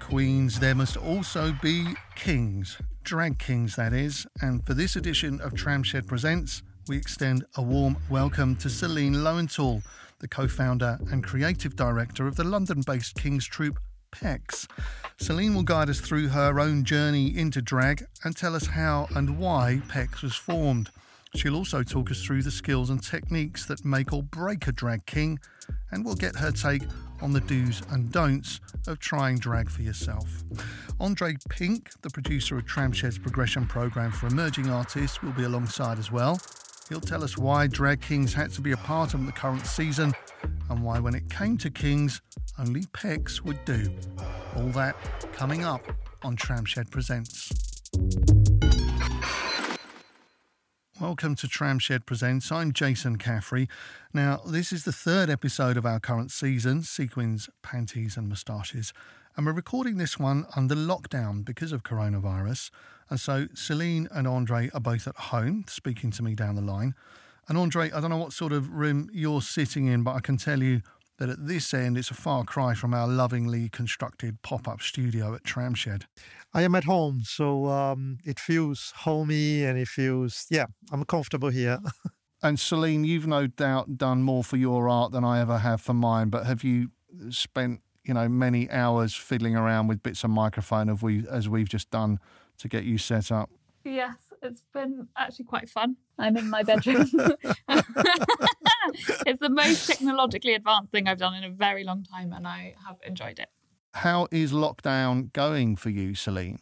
queens, there must also be kings, drag kings that is, and for this edition of Tramshed Presents, we extend a warm welcome to Celine Lowenthal, the co-founder and creative director of the London-based King's Troupe, PECS. Celine will guide us through her own journey into drag and tell us how and why PECS was formed. She'll also talk us through the skills and techniques that make or break a drag king, and we'll get her take on the do's and don'ts of trying drag for yourself. Andre Pink, the producer of Tramshed's progression programme for emerging artists, will be alongside as well. He'll tell us why drag kings had to be a part of the current season and why when it came to kings, only PECS would do. All that coming up on Tramshed Presents. Welcome to Tramshed Presents. I'm Jason Caffrey. Now, this is the third episode of our current season, Sequins, Panties and Moustaches. And we're recording this one under lockdown because of coronavirus. And so Celine and Andre are both at home, speaking to me down the line. And Andre, I don't know what sort of room you're sitting in, but I can tell you that at this end, it's a far cry from our lovingly constructed pop-up studio at Tramshed. I am at home, so it feels homey and it feels, I'm comfortable here. And Celine, you've no doubt done more for your art than I ever have for mine, but have you spent, many hours fiddling around with bits of microphone as we've just done to get you set up? Yes, it's been actually quite fun. I'm in my bedroom. It's the most technologically advanced thing I've done in a very long time, and I have enjoyed it. How is lockdown going for you, Celine?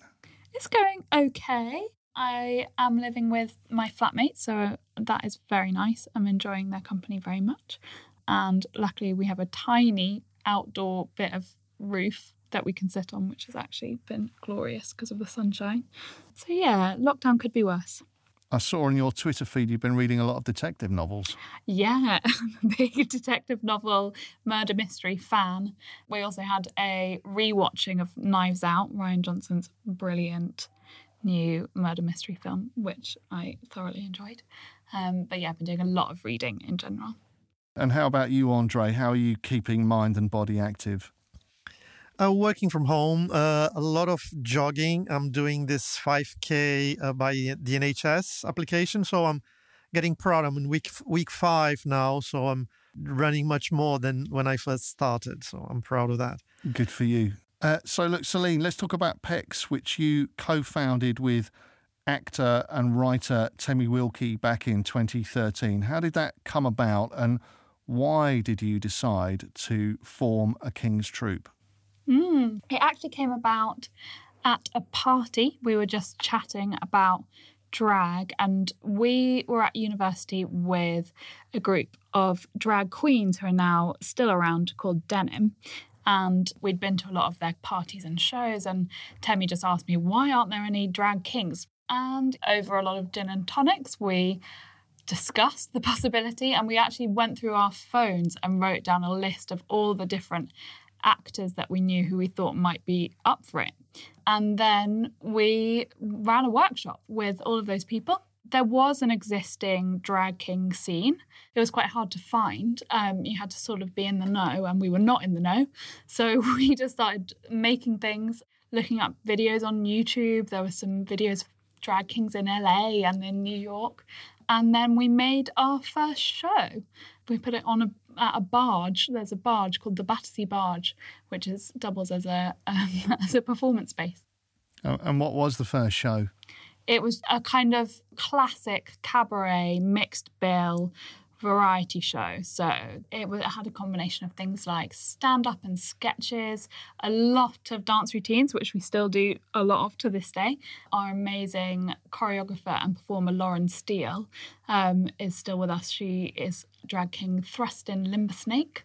It's going okay. I am living with my flatmate, so that is very nice. I'm enjoying their company very much. And luckily we have a tiny outdoor bit of roof that we can sit on, which has actually been glorious because of the sunshine. So yeah, lockdown could be worse. I saw on your Twitter feed you've been reading a lot of detective novels. Yeah, I'm a big detective novel, murder mystery fan. We also had a rewatching of Knives Out, Rian Johnson's brilliant new murder mystery film, which I thoroughly enjoyed. I've been doing a lot of reading in general. And how about you, Andre? How are you keeping mind and body active? Working from home, a lot of jogging. I'm doing this 5K by the NHS application, so I'm getting proud. I'm in week 5 now, so I'm running much more than when I first started, so I'm proud of that. Good for you. So look, Celine, let's talk about PECS, which you co-founded with actor and writer Temi Wilkie back in 2013. How did that come about, and why did you decide to form a King's Troupe? It actually came about at a party. We were just chatting about drag, and we were at university with a group of drag queens who are now still around called Denim. And we'd been to a lot of their parties and shows, and Temi just asked me, why aren't there any drag kings? And over a lot of gin and tonics, we discussed the possibility, and we actually went through our phones and wrote down a list of all the different actors that we knew who we thought might be up for it. And then we ran a workshop with all of those people. There was an existing drag king scene. It was quite hard to find. You had to sort of be in the know, and we were not in the know. So we just started making things, looking up videos on YouTube. There were some videos of drag kings in LA and in New York. And then we made our first show. We put it on at a barge. There's a barge called the Battersea Barge, which doubles as a performance space. Oh, and what was the first show? It was a kind of classic cabaret, mixed bill, variety show. So it had a combination of things like stand-up and sketches, a lot of dance routines, which we still do a lot of to this day. Our amazing choreographer and performer Lauren Steele is still with us. She is drag king Thrustin Limbersnake.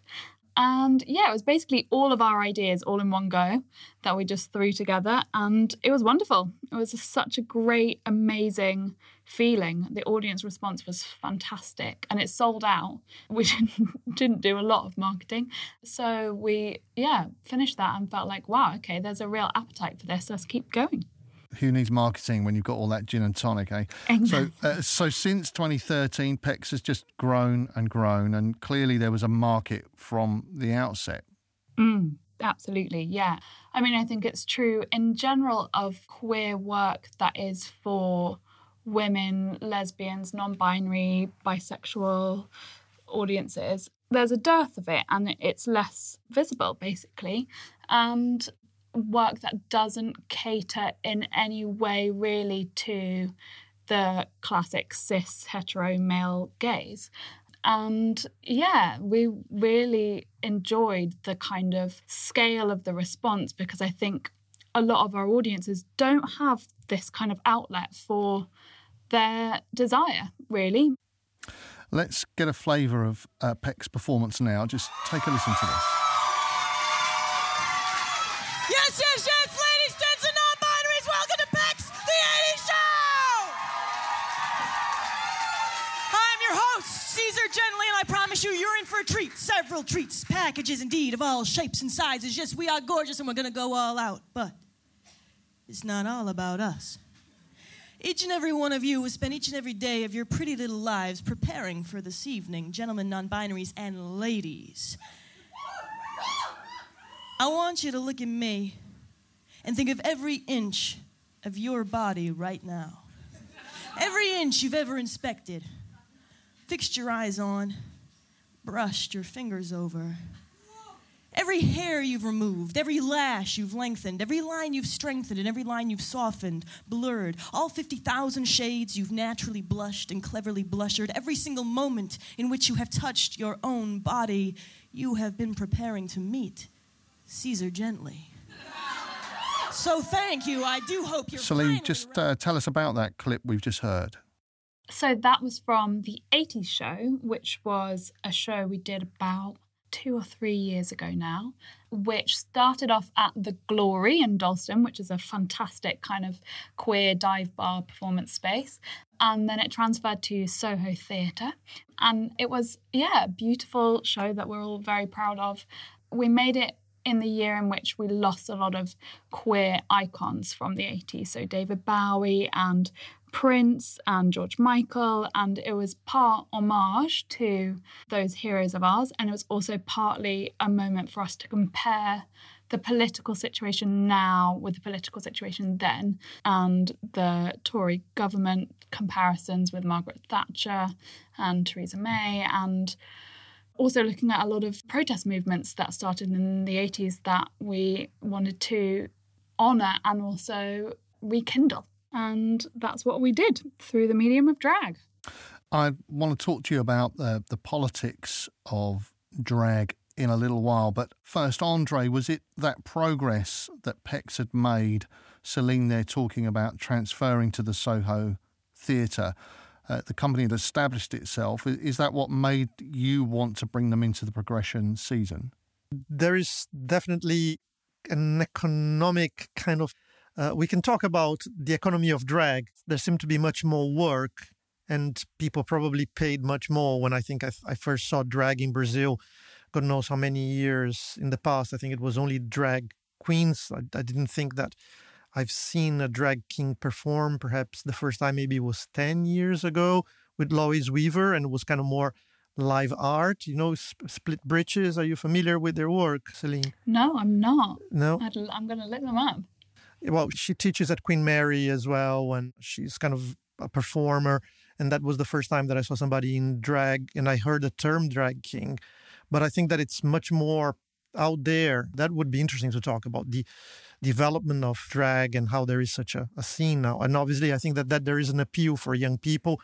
And it was basically all of our ideas all in one go that we just threw together, and it was wonderful. It was such a great, amazing feeling. The audience response was fantastic, and it sold out. We didn't do a lot of marketing, so we finished that and felt like, wow, okay, there's a real appetite for this. Let's keep going. Who needs marketing when you've got all that gin and tonic, eh? Exactly. So since 2013, PECS has just grown and grown, and clearly there was a market from the outset. Absolutely, yeah. I mean, I think it's true in general of queer work that is for women, lesbians, non-binary, bisexual audiences. There's a dearth of it and it's less visible, basically. And work that doesn't cater in any way really to the classic cis, hetero, male gaze. And yeah, we really enjoyed the kind of scale of the response because I think a lot of our audiences don't have this kind of outlet for their desire, really. Let's get a flavour of PECS' performance now. Just take a listen to this. Yes, yes, yes, ladies, gents and non-binaries, welcome to PECS, the 80s show! I'm your host, Caesar Gently, and I promise you, you're in for a treat. Several treats, packages indeed, of all shapes and sizes. Yes, we are gorgeous and we're going to go all out, but it's not all about us. Each and every one of you will spend each and every day of your pretty little lives preparing for this evening, gentlemen, non-binaries, and ladies. I want you to look at me and think of every inch of your body right now. Every inch you've ever inspected, fixed your eyes on, brushed your fingers over. Every hair you've removed, every lash you've lengthened, every line you've strengthened, and every line you've softened, blurred, all 50,000 shades you've naturally blushed and cleverly blushered, every single moment in which you have touched your own body, you have been preparing to meet Caesar Gently. So thank you, I do hope you're Celine, just tell us about that clip we've just heard. So that was from the 80s show, which was a show we did about 2 or 3 years ago now, which started off at The Glory in Dalston, which is a fantastic kind of queer dive bar performance space. And then it transferred to Soho Theatre. And it was, yeah, a beautiful show that we're all very proud of. We made it in the year in which we lost a lot of queer icons from the 80s. So David Bowie and Prince and George Michael, and it was part homage to those heroes of ours, and it was also partly a moment for us to compare the political situation now with the political situation then, and the Tory government comparisons with Margaret Thatcher and Theresa May, and also looking at a lot of protest movements that started in the 80s that we wanted to honour and also rekindle. And that's what we did through the medium of drag. I want to talk to you about the politics of drag in a little while. But first, Andre, was it that progress that PECS had made, Celine there talking about transferring to the Soho Theatre, the company that established itself, is that what made you want to bring them into the progression season? There is definitely an economic kind of... we can talk about the economy of drag. There seemed to be much more work and people probably paid much more. When I think I first saw drag in Brazil, God knows how many years in the past, I think it was only drag queens. I didn't think that I've seen a drag king perform. Perhaps the first time maybe was 10 years ago with Lois Weaver, and it was kind of more live art, you know, Split Britches. Are you familiar with their work, Celine? No, I'm not. No? I'm going to look them up. Well, she teaches at Queen Mary as well, and she's kind of a performer. And that was the first time that I saw somebody in drag, and I heard the term drag king. But I think that it's much more out there. That would be interesting to talk about, the development of drag and how there is such a scene now. And obviously, I think that there is an appeal for young people.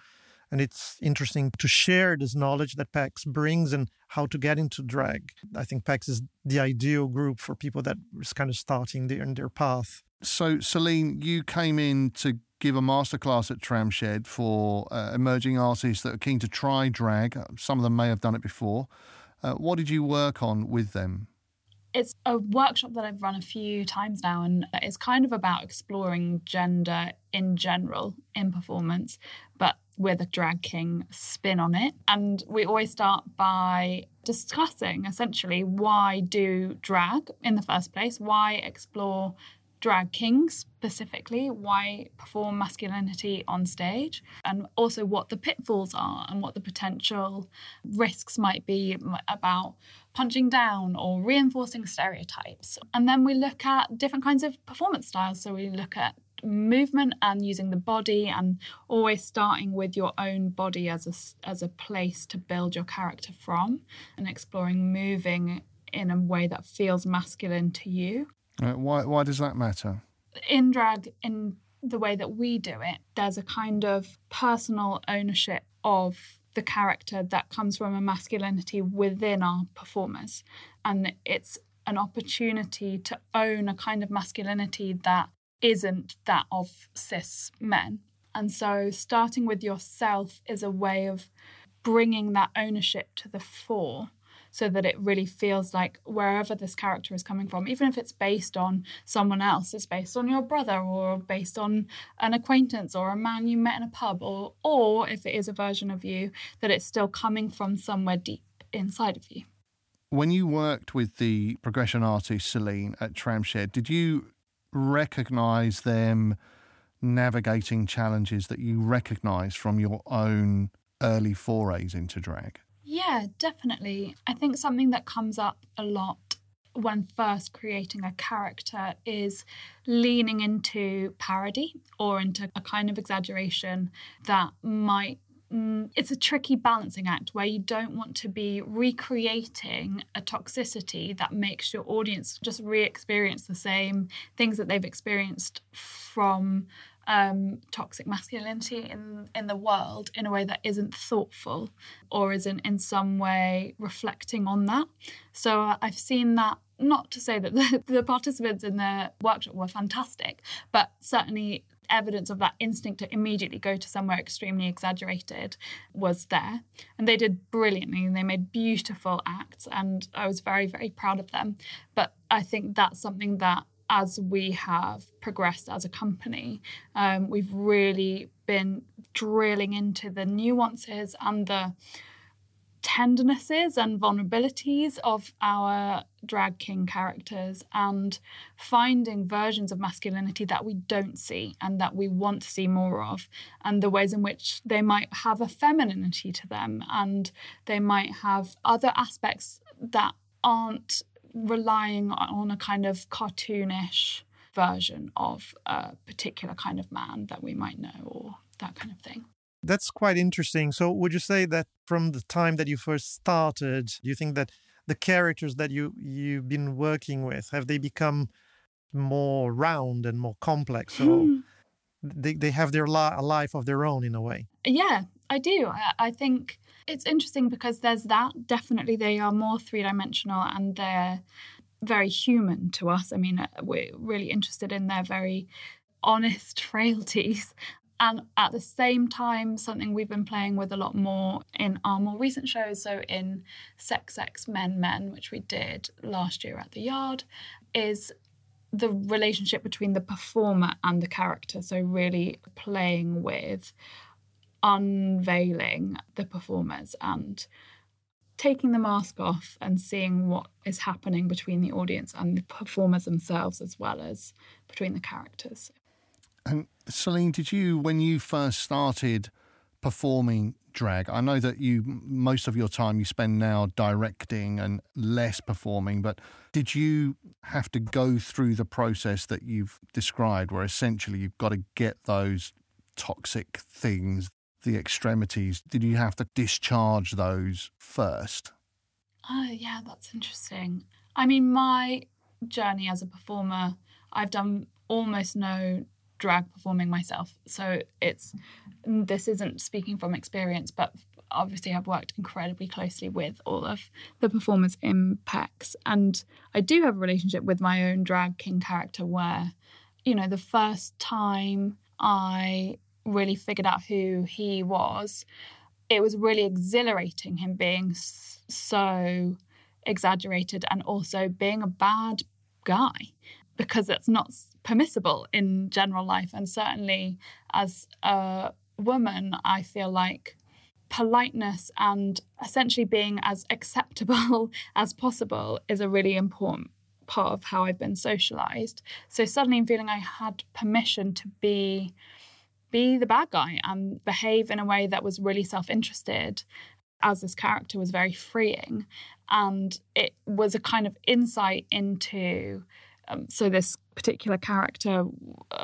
And it's interesting to share this knowledge that PECS brings and how to get into drag. I think PECS is the ideal group for people that is kind of starting in their path. So, Celine, you came in to give a masterclass at Tramshed for emerging artists that are keen to try drag. Some of them may have done it before. What did you work on with them? It's a workshop that I've run a few times now, and it's kind of about exploring gender in general in performance, but with a drag king spin on it. And we always start by discussing, essentially, why do drag in the first place? Why explore drag kings specifically, why perform masculinity on stage, and also what the pitfalls are and what the potential risks might be about punching down or reinforcing stereotypes. And then we look at different kinds of performance styles. So we look at movement and using the body, and always starting with your own body as a place to build your character from, and exploring moving in a way that feels masculine to you. Why does that matter? In drag, in the way that we do it, there's a kind of personal ownership of the character that comes from a masculinity within our performers. And it's an opportunity to own a kind of masculinity that isn't that of cis men. And so starting with yourself is a way of bringing that ownership to the fore, so that it really feels like wherever this character is coming from, even if it's based on someone else, it's based on your brother or based on an acquaintance or a man you met in a pub, or if it is a version of you, that it's still coming from somewhere deep inside of you. When you worked with the progression artist Celine at Tramshed, did you recognise them navigating challenges that you recognise from your own early forays into drag? Yeah, definitely. I think something that comes up a lot when first creating a character is leaning into parody or into a kind of exaggeration that might... It's a tricky balancing act where you don't want to be recreating a toxicity that makes your audience just re-experience the same things that they've experienced from toxic masculinity in the world in a way that isn't thoughtful or isn't in some way reflecting on that. So I've seen that. Not to say that the participants in the workshop were fantastic, but certainly evidence of that instinct to immediately go to somewhere extremely exaggerated was there. And they did brilliantly and they made beautiful acts, and I was very, very proud of them. But I think that's something that as we have progressed as a company, we've really been drilling into the nuances and the tendernesses and vulnerabilities of our drag king characters, and finding versions of masculinity that we don't see and that we want to see more of, and the ways in which they might have a femininity to them, and they might have other aspects that aren't relying on a kind of cartoonish version of a particular kind of man that we might know, or that kind of thing. That's quite interesting. So would you say that from the time that you first started, do you think that the characters that you've been working with, have they become more round and more complex? So they have their a life of their own in a way? Yeah, I do. I think it's interesting because there's that. Definitely they are more three-dimensional and they're very human to us. I mean, we're really interested in their very honest frailties. And at the same time, something we've been playing with a lot more in our more recent shows, so in Sex, Sex, Men, Men, which we did last year at The Yard, is the relationship between the performer and the character. So really playing with unveiling the performers and taking the mask off and seeing what is happening between the audience and the performers themselves, as well as between the characters. And Celine, did you, when you first started performing drag, I know that most of your time you spend now directing and less performing, but did you have to go through the process that you've described, where essentially you've got to get those toxic things, the extremities, did you have to discharge those first? Oh, yeah, that's interesting. I mean, my journey as a performer, I've done almost no drag performing myself, so this isn't speaking from experience, but obviously I've worked incredibly closely with all of the performers in PECS, and I do have a relationship with my own drag king character where, you know, the first time I really figured out who he was, it was really exhilarating, him being so exaggerated and also being a bad guy, because that's not permissible in general life. And certainly as a woman, I feel like politeness and essentially being as acceptable as possible is a really important part of how I've been socialised. So suddenly I'm feeling I had permission to be the bad guy and behave in a way that was really self-interested, as this character was very freeing. And it was a kind of insight into... So this particular character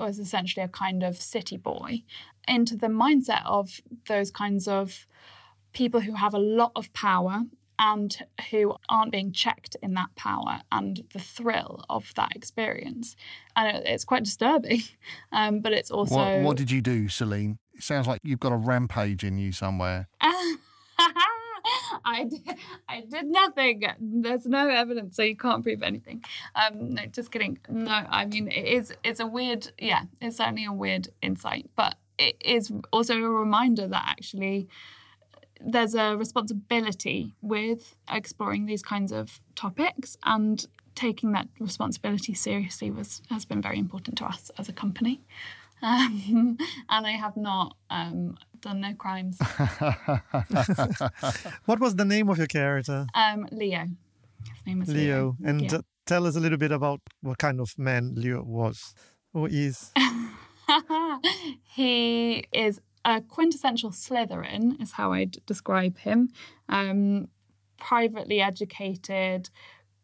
was essentially a kind of city boy, into the mindset of those kinds of people who have a lot of power and who aren't being checked in that power, and the thrill of that experience. And it's quite disturbing, but it's also... What did you do, Celine? It sounds like you've got a rampage in you somewhere. I did nothing. There's no evidence, so you can't prove anything. No, just kidding. No, I mean, it's a weird, yeah, it's certainly a weird insight, but it is also a reminder that actually there's a responsibility with exploring these kinds of topics, and taking that responsibility seriously has been very important to us as a company. And I have not... done no crimes. What was the name of your character? Leo. His name was Leo. And yeah. Tell us a little bit about what kind of man Leo was or is. He is a quintessential Slytherin, is how I'd describe him. Privately educated,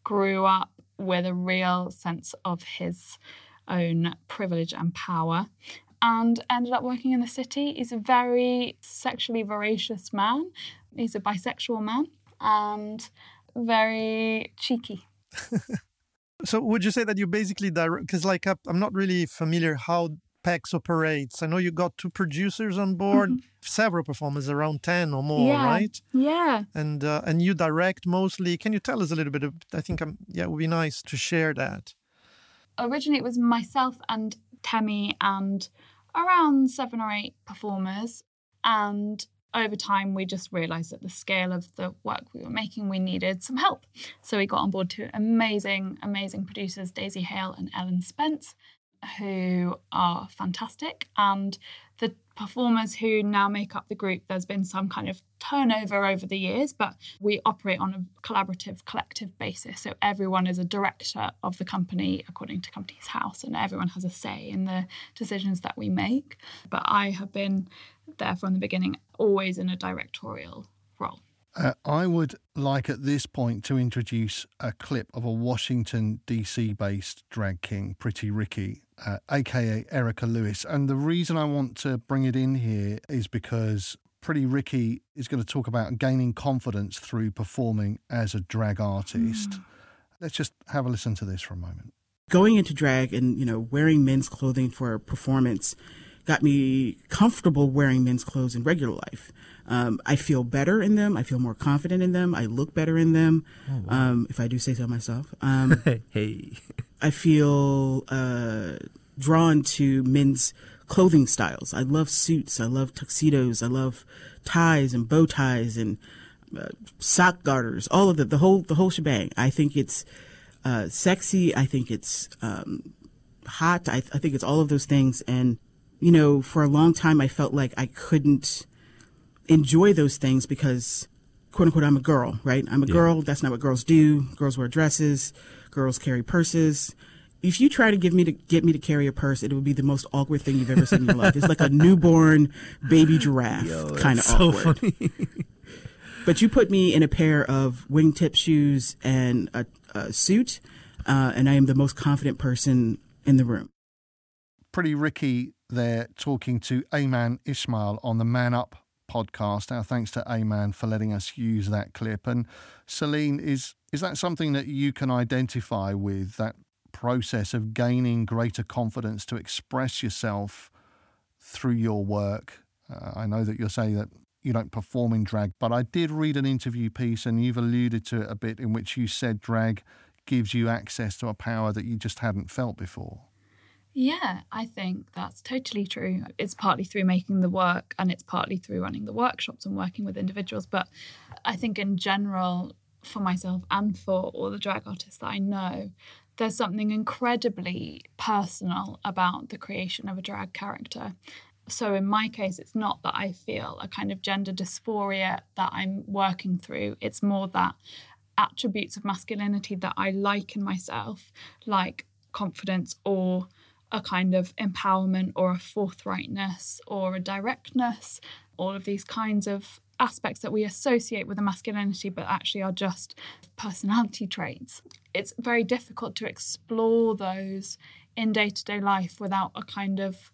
grew up with a real sense of his own privilege and power, and ended up working in the city. He's a very sexually voracious man. He's a bisexual man and very cheeky. So would you say that you basically direct, because like I'm not really familiar how PECS operates. I know you got two producers on board, mm-hmm. several performers, around 10 or more, yeah. right? Yeah. And you direct mostly. Can you tell us a little bit? It would be nice to share that. Originally it was myself and Temi and around 7 or 8 performers, and over time we just realised that the scale of the work we were making, we needed some help. So we got on board two amazing producers, Daisy Hale and Ellen Spence, who are fantastic, and the performers who now make up the group, there's been some kind of turnover over the years, but we operate on a collaborative, collective basis. So everyone is a director of the company according to Companies House, and everyone has a say in the decisions that we make. But I have been there from the beginning, always in a directorial role. I would like at this point to introduce a clip of a Washington, D.C. based drag king, Pretty Ricky, aka Erica Lewis. And the reason I want to bring it in here is because Pretty Ricky is going to talk about gaining confidence through performing as a drag artist. Mm. Let's just have a listen to this for a moment. Going into drag and, wearing men's clothing for a performance got me comfortable wearing men's clothes in regular life. I feel better in them. I feel more confident in them. I look better in them. Oh, wow. If I do say so myself. Hey. I feel drawn to men's clothing styles. I love suits. I love tuxedos. I love ties and bow ties and sock garters. All of the whole shebang. I think it's sexy. I think it's hot. I think it's all of those things. And for a long time, I felt like I couldn't enjoy those things because, quote unquote, I'm a girl, right? I'm a girl. That's not what girls do. Girls wear dresses. Girls carry purses. If you try to get me to carry a purse, it would be the most awkward thing you've ever seen in your life. It's like a newborn baby giraffe, kind of so awkward. Funny. But you put me in a pair of wingtip shoes and a suit, and I am the most confident person in the room. Pretty Ricky there talking to Eman Ismail on the Man Up podcast. Our thanks to Eman for letting us use that clip. And Celine, is that something that you can identify with, that process of gaining greater confidence to express yourself through your work? I know that you're saying that you don't perform in drag, but I did read an interview piece, and you've alluded to it a bit, in which you said drag gives you access to a power that you just hadn't felt before. Yeah, I think that's totally true. It's partly through making the work, and it's partly through running the workshops and working with individuals. But I think in general, for myself and for all the drag artists that I know, there's something incredibly personal about the creation of a drag character. So in my case, it's not that I feel a kind of gender dysphoria that I'm working through. It's more that attributes of masculinity that I like in myself, like confidence or a kind of empowerment or a forthrightness or a directness, all of these kinds of aspects that we associate with a masculinity but actually are just personality traits. It's very difficult to explore those in day-to-day life without a kind of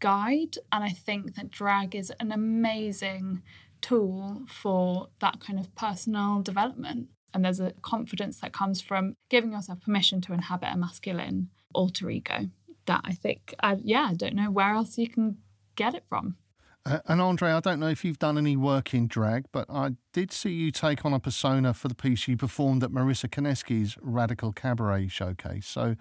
guide, and I think that drag is an amazing tool for that kind of personal development. And there's a confidence that comes from giving yourself permission to inhabit a masculine alter ego that I think, I don't know where else you can get it from. And Andre, I don't know if you've done any work in drag, but I did see you take on a persona for the piece you performed at Marissa Koneski's Radical Cabaret Showcase. So,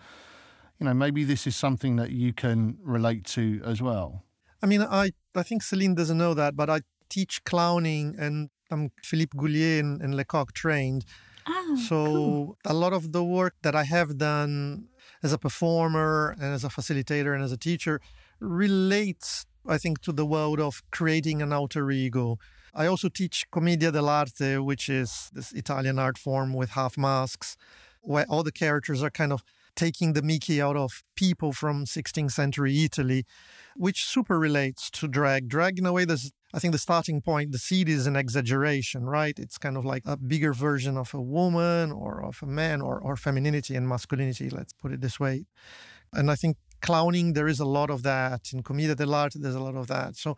you know, maybe this is something that you can relate to as well. I mean, I think Celine doesn't know that, but I teach clowning and I'm Philippe Goulier and Lecoq trained. Oh, so cool. A lot of the work that I have done as a performer and as a facilitator and as a teacher relates, I think, to the world of creating an alter ego. I also teach Commedia dell'arte, which is this Italian art form with half masks, where all the characters are kind of taking the mickey out of people from 16th century Italy, which super relates to drag. Drag, in a way, there's, I think the starting point, the seed is an exaggeration, right? It's kind of like a bigger version of a woman or of a man or femininity and masculinity, let's put it this way. And I think clowning, there is a lot of that. In Commedia dell'arte, there's a lot of that. So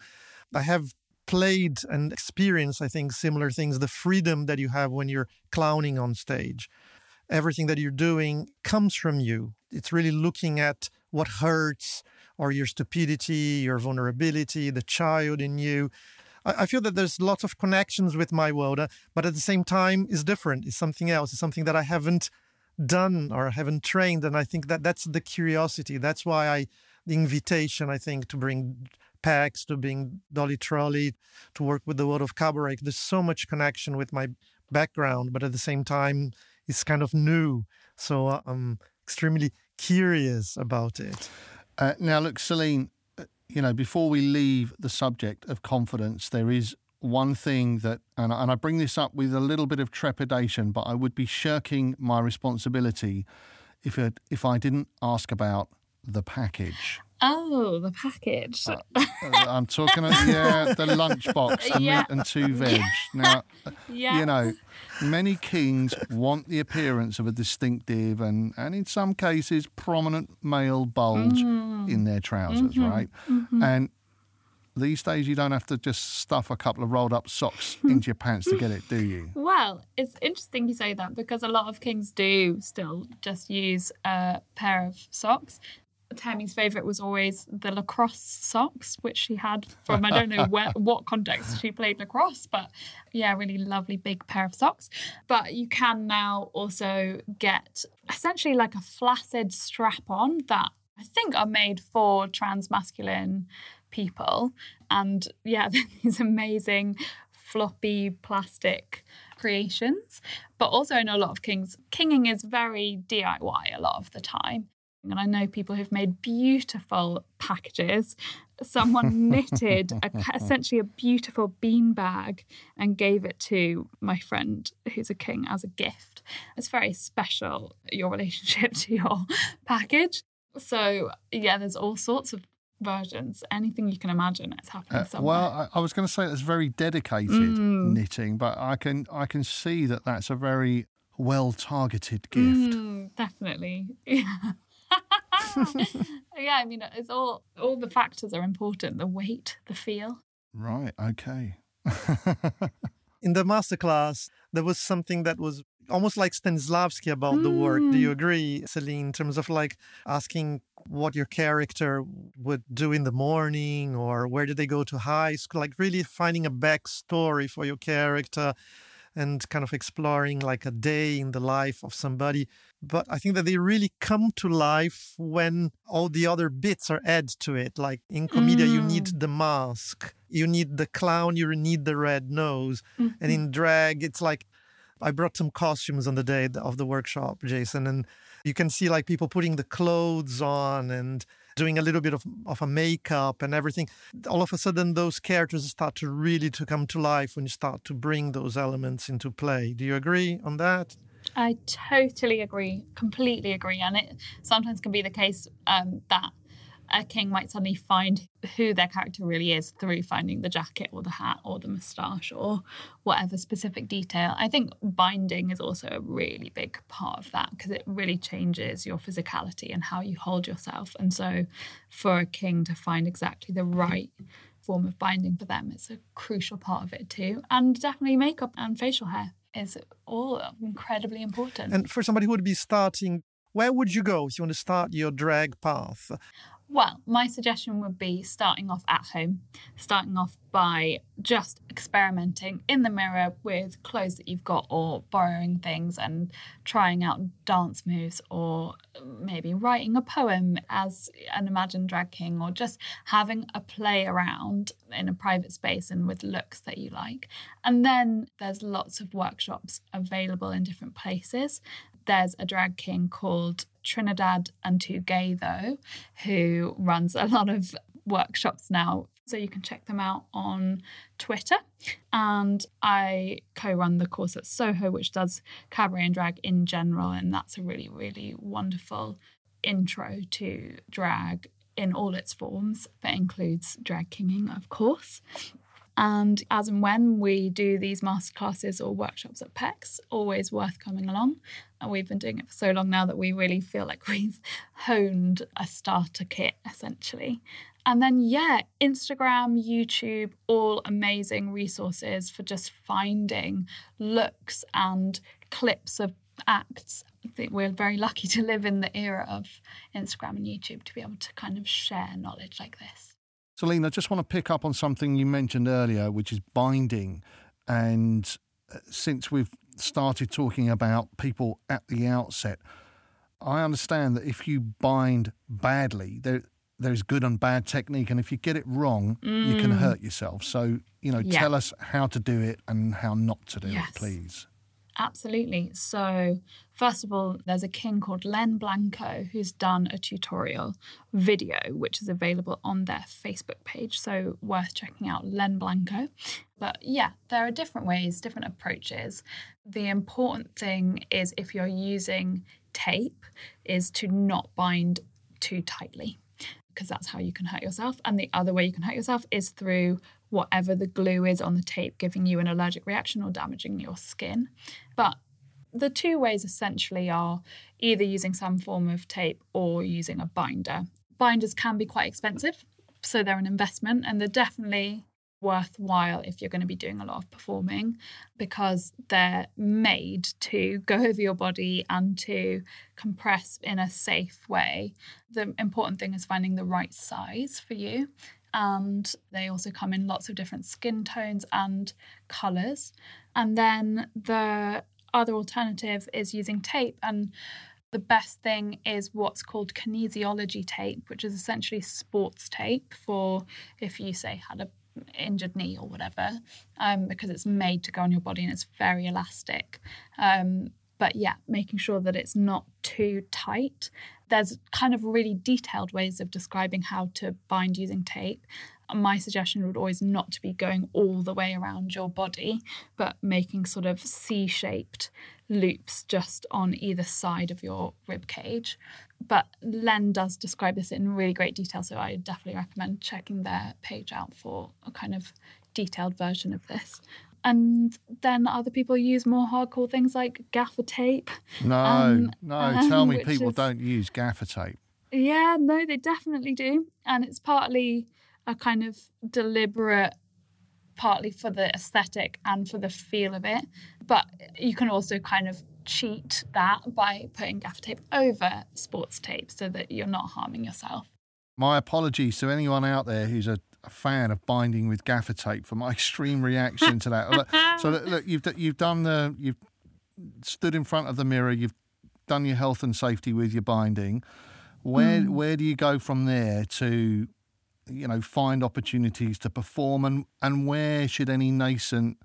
I have played and experienced, I think, similar things, the freedom that you have when you're clowning on stage. Everything that you're doing comes from you. It's really looking at what hurts or your stupidity, your vulnerability, the child in you. I feel that there's lots of connections with my world, but at the same time, it's different. It's something else. It's something that I haven't done or haven't trained. And I think that that's the curiosity. That's why the invitation, I think, to bring PECS, to bring Dolly Trolley, to work with the world of cabaret. There's so much connection with my background, but at the same time, it's kind of new, so I'm extremely curious about it. Now, look, Celine, you know, before we leave the subject of confidence, there is one thing that, and I bring this up with a little bit of trepidation, but I would be shirking my responsibility if I didn't ask about the package. Oh, the package. I'm talking about, the lunchbox, meat and two veg. Now, you know, many kings want the appearance of a distinctive and in some cases, prominent male bulge in their trousers, right? Mm-hmm. And these days, you don't have to just stuff a couple of rolled-up socks into your pants to get it, do you? Well, it's interesting you say that because a lot of kings do still just use a pair of socks. Tammy's favourite was always the lacrosse socks, which she had from, I don't know what context she played lacrosse, but yeah, really lovely big pair of socks. But you can now also get essentially like a flaccid strap-on that I think are made for trans-masculine people. And yeah, these amazing floppy plastic creations. But also in a lot of kings, kinging is very DIY a lot of the time. And I know people who've made beautiful packages. Someone knitted essentially a beautiful beanbag and gave it to my friend who's a king as a gift. It's very special, your relationship to your package. So, yeah, there's all sorts of versions. Anything you can imagine, it's happening somewhere. Well, I was going to say it's very dedicated knitting, but I can see that that's a very well-targeted gift. Definitely, yeah. Yeah, I mean, it's all the factors are important, the weight, the feel. Right, okay. In the masterclass, there was something that was almost like Stanislavski about the work. Do you agree, Celine, in terms of like asking what your character would do in the morning or where did they go to high school? Like really finding a backstory for your character and kind of exploring like a day in the life of somebody. But I think that they really come to life when all the other bits are added to it. Like in Commedia, you need the mask, you need the clown, you need the red nose. Mm-hmm. And in drag, it's like, I brought some costumes on the day of the workshop, Jason, and you can see like people putting the clothes on and doing a little bit of a makeup and everything. All of a sudden, those characters start to really come to life when you start to bring those elements into play. Do you agree on that? I totally agree, completely agree. And it sometimes can be the case that a king might suddenly find who their character really is through finding the jacket or the hat or the moustache or whatever specific detail. I think binding is also a really big part of that because it really changes your physicality and how you hold yourself. And so for a king to find exactly the right form of binding for them, it's a crucial part of it too. And definitely makeup and facial hair is all incredibly important. And for somebody who would be starting, where would you go if you want to start your drag path? Well, my suggestion would be starting off at home, starting off by just experimenting in the mirror with clothes that you've got or borrowing things and trying out dance moves or maybe writing a poem as an imagined drag king or just having a play around in a private space and with looks that you like. And then there's lots of workshops available in different places. There's a drag king called Trinidad and Two Gay, though, who runs a lot of workshops now. So you can check them out on Twitter. And I co-run the course at Soho, which does cabaret and drag in general. And that's a really, really wonderful intro to drag in all its forms. That includes drag kinging, of course. And as and when we do these masterclasses or workshops at PECS, always worth coming along. And we've been doing it for so long now that we really feel like we've honed a starter kit, essentially. And then, Instagram, YouTube, all amazing resources for just finding looks and clips of acts. I think we're very lucky to live in the era of Instagram and YouTube to be able to kind of share knowledge like this. Celine, I just want to pick up on something you mentioned earlier, which is binding. And since we've started talking about people at the outset, I understand that if you bind badly, there's good and bad technique. And if you get it wrong, you can hurt yourself. So, tell us how to do it and how not to do it, please. Absolutely. So first of all, there's a king called Len Blanco who's done a tutorial video, which is available on their Facebook page. So worth checking out Len Blanco. But there are different ways, different approaches. The important thing is if you're using tape is to not bind too tightly because that's how you can hurt yourself. And the other way you can hurt yourself is through whatever the glue is on the tape giving you an allergic reaction or damaging your skin. But the two ways essentially are either using some form of tape or using a binder. Binders can be quite expensive, so they're an investment, and they're definitely worthwhile if you're going to be doing a lot of performing because they're made to go over your body and to compress in a safe way. The important thing is finding the right size for you. And they also come in lots of different skin tones and colours. And then the other alternative is using tape. And the best thing is what's called kinesiology tape, which is essentially sports tape for if you, say, had an injured knee or whatever, because it's made to go on your body and it's very elastic. But making sure that it's not too tight. There's kind of really detailed ways of describing how to bind using tape. My suggestion would always not to be going all the way around your body, but making sort of C-shaped loops just on either side of your rib cage. But Len does describe this in really great detail, so I definitely recommend checking their page out for a kind of detailed version of this. And then other people use more hardcore things like gaffer tape. Tell me people don't use gaffer tape. Yeah, no, they definitely do. And it's partly a kind of deliberate, partly for the aesthetic and for the feel of it. But you can also kind of cheat that by putting gaffer tape over sports tape so that you're not harming yourself. My apologies to anyone out there who's a fan of binding with gaffer tape for my extreme reaction to that. So look, you've stood in front of the mirror, you've done your health and safety with your binding. Where do you go from there to, find opportunities to perform, and where should any nascent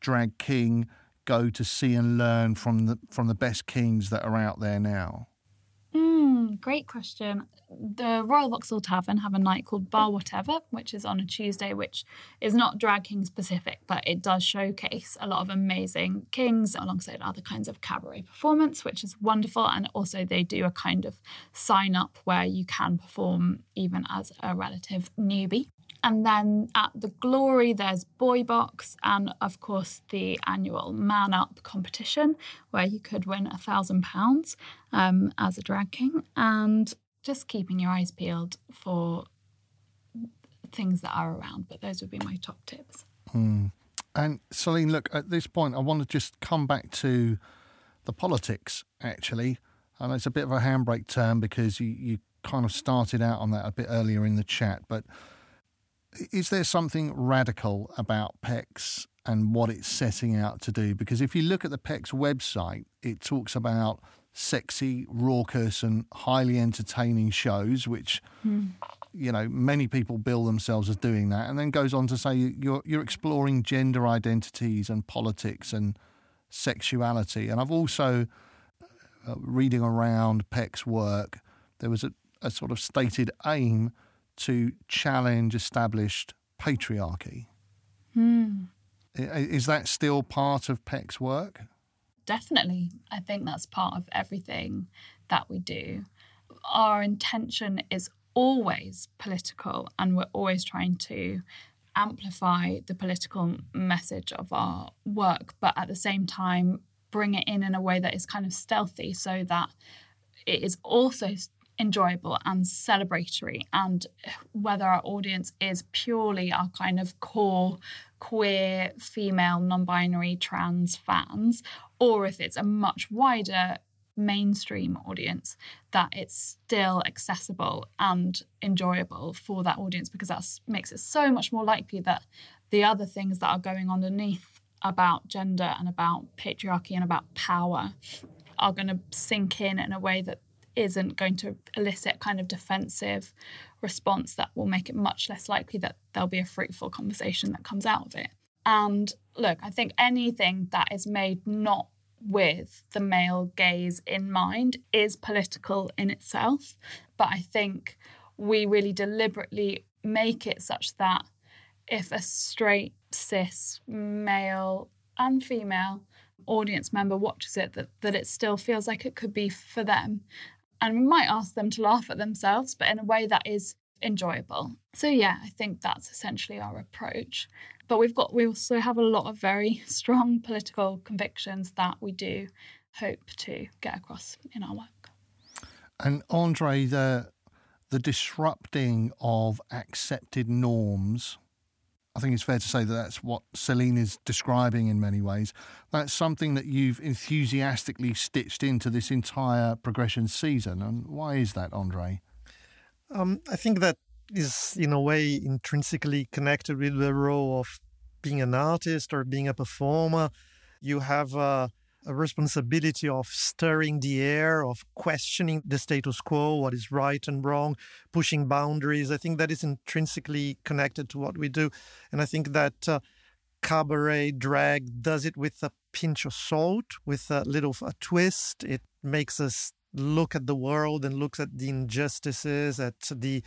drag king go to see and learn from the best kings that are out there now? Great question. The Royal Vauxhall Tavern have a night called Bar Whatever, which is on a Tuesday, which is not drag king specific, but it does showcase a lot of amazing kings alongside other kinds of cabaret performance, which is wonderful. And also they do a kind of sign up where you can perform even as a relative newbie. And then at The Glory, there's Boy Box and, of course, the annual Man Up competition, where you could win £1,000 as a drag king. And just keeping your eyes peeled for things that are around. But those would be my top tips. Mm. And, Celine, look, at this point, I want to just come back to the politics, actually. And it's a bit of a handbrake turn because you kind of started out on that a bit earlier in the chat, but... is there something radical about PECS and what it's setting out to do? Because if you look at the PECS website, it talks about sexy, raucous and highly entertaining shows, which, you know, many people bill themselves as doing that, and then goes on to say you're exploring gender identities and politics and sexuality. And I've also, reading around PECS' work, there was a sort of stated aim to challenge established patriarchy. Mm. Is that still part of PECS' work? Definitely. I think that's part of everything that we do. Our intention is always political, and we're always trying to amplify the political message of our work, but at the same time bring it in a way that is kind of stealthy so that it is also enjoyable and celebratory, and whether our audience is purely our kind of core queer, female, non-binary, trans fans, or if it's a much wider mainstream audience, that it's still accessible and enjoyable for that audience, because that makes it so much more likely that the other things that are going underneath about gender and about patriarchy and about power are going to sink in a way that isn't going to elicit kind of defensive response that will make it much less likely that there'll be a fruitful conversation that comes out of it. And look, I think anything that is made not with the male gaze in mind is political in itself. But I think we really deliberately make it such that if a straight, cis, male and female audience member watches it, that it still feels like it could be for them. And we might ask them to laugh at themselves, but in a way that is enjoyable. So yeah, I think that's essentially our approach. But we also have a lot of very strong political convictions that we do hope to get across in our work. And Andre, the disrupting of accepted norms, I think it's fair to say that that's what Celine is describing in many ways. That's something that you've enthusiastically stitched into this entire progression season. And why is that, Andre? I think that is, in a way, intrinsically connected with the role of being an artist or being a performer. You have a responsibility of stirring the air, of questioning the status quo, what is right and wrong, pushing boundaries. I think that is intrinsically connected to what we do. And I think that cabaret drag does it with a pinch of salt, with a little of a twist. It makes us look at the world and looks at the injustices, at the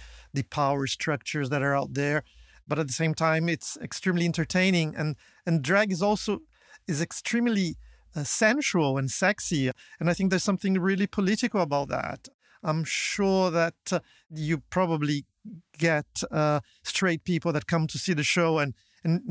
power structures that are out there. But at the same time, it's extremely entertaining. And drag is also extremely sensual and sexy. And I think there's something really political about that. I'm sure that you probably get straight people that come to see the show and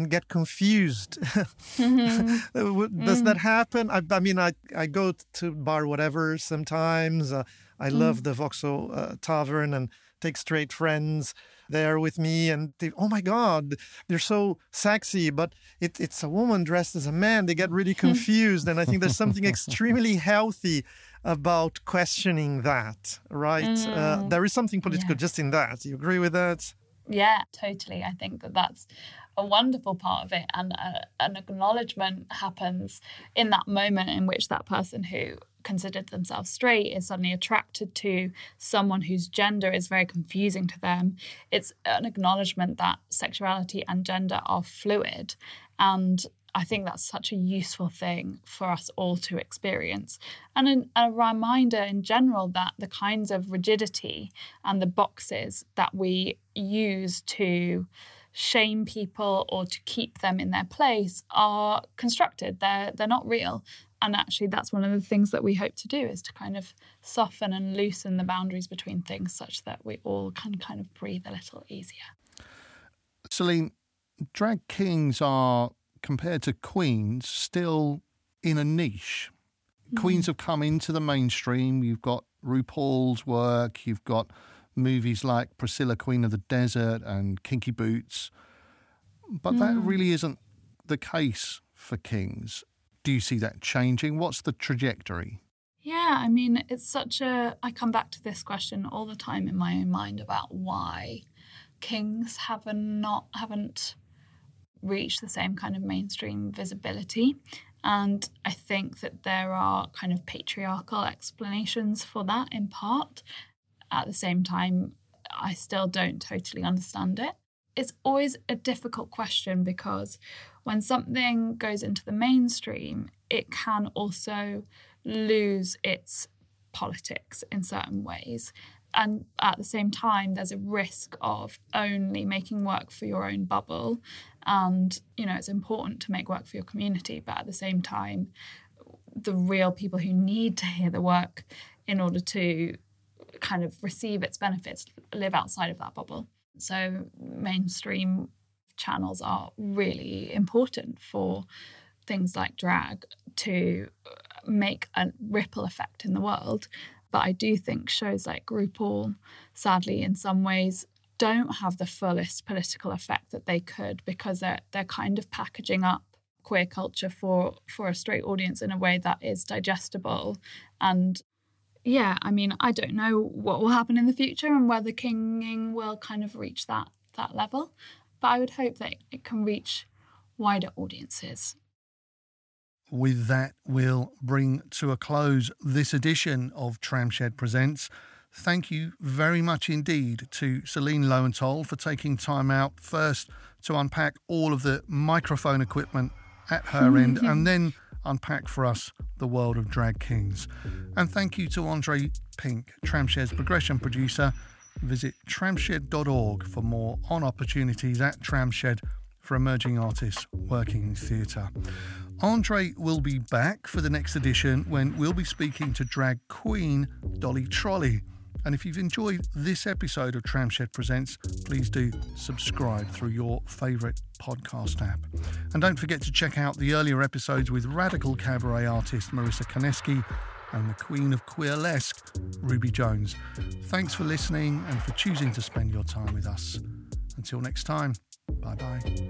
get confused. Mm-hmm. Does that happen? I mean, I go to Bar Whatever sometimes. I love the Vauxhall Tavern and take straight friends there with me, and they, oh my God, they're so sexy, but it's a woman dressed as a man. They get really confused. And I think there's something extremely healthy about questioning that, right? There is something political just in that. You agree with that? Yeah, totally. I think that that's a wonderful part of it, and an acknowledgement happens in that moment in which that person who considered themselves straight is suddenly attracted to someone whose gender is very confusing to them. It's an acknowledgement that sexuality and gender are fluid, and I think that's such a useful thing for us all to experience. And a reminder in general that the kinds of rigidity and the boxes that we use to shame people or to keep them in their place are constructed. They're not real. And actually that's one of the things that we hope to do, is to kind of soften and loosen the boundaries between things such that we all can kind of breathe a little easier. Celine, drag kings are, compared to queens, still in a niche. Mm. Queens have come into the mainstream. You've got RuPaul's work, you've got movies like Priscilla, Queen of the Desert and Kinky Boots. But that really isn't the case for kings. Do you see that changing? What's the trajectory? Yeah, I mean, it's such a... I come back to this question all the time in my own mind about why kings haven't reached the same kind of mainstream visibility. And I think that there are kind of patriarchal explanations for that in part. At the same time, I still don't totally understand it. It's always a difficult question because when something goes into the mainstream, it can also lose its politics in certain ways. And at the same time, there's a risk of only making work for your own bubble. And, you know, it's important to make work for your community, but at the same time, the real people who need to hear the work in order to kind of receive its benefits live outside of that bubble. So mainstream channels are really important for things like drag to make a ripple effect in the world. But I do think shows like RuPaul, sadly, in some ways, don't have the fullest political effect that they could, because they're kind of packaging up queer culture for a straight audience in a way that is digestible. And yeah, I mean, I don't know what will happen in the future and whether kinging will kind of reach that level, but I would hope that it can reach wider audiences. With that, we'll bring to a close this edition of Tramshed Presents. Thank you very much indeed to Celine Lowenthal for taking time out first to unpack all of the microphone equipment at her end and then unpack for us the world of drag kings. And thank you to Andre Pink, Tramshed's progression producer. Visit tramshed.org for more on opportunities at Tramshed for emerging artists working in theatre. Andre will be back for the next edition when we'll be speaking to drag queen Dolly Trolley. And if you've enjoyed this episode of Tramshed Presents, please do subscribe through your favourite podcast app. And don't forget to check out the earlier episodes with Radical Cabaret artist Marissa Koneski and the Queen of Queerlesque, Ruby Jones. Thanks for listening and for choosing to spend your time with us. Until next time, bye-bye.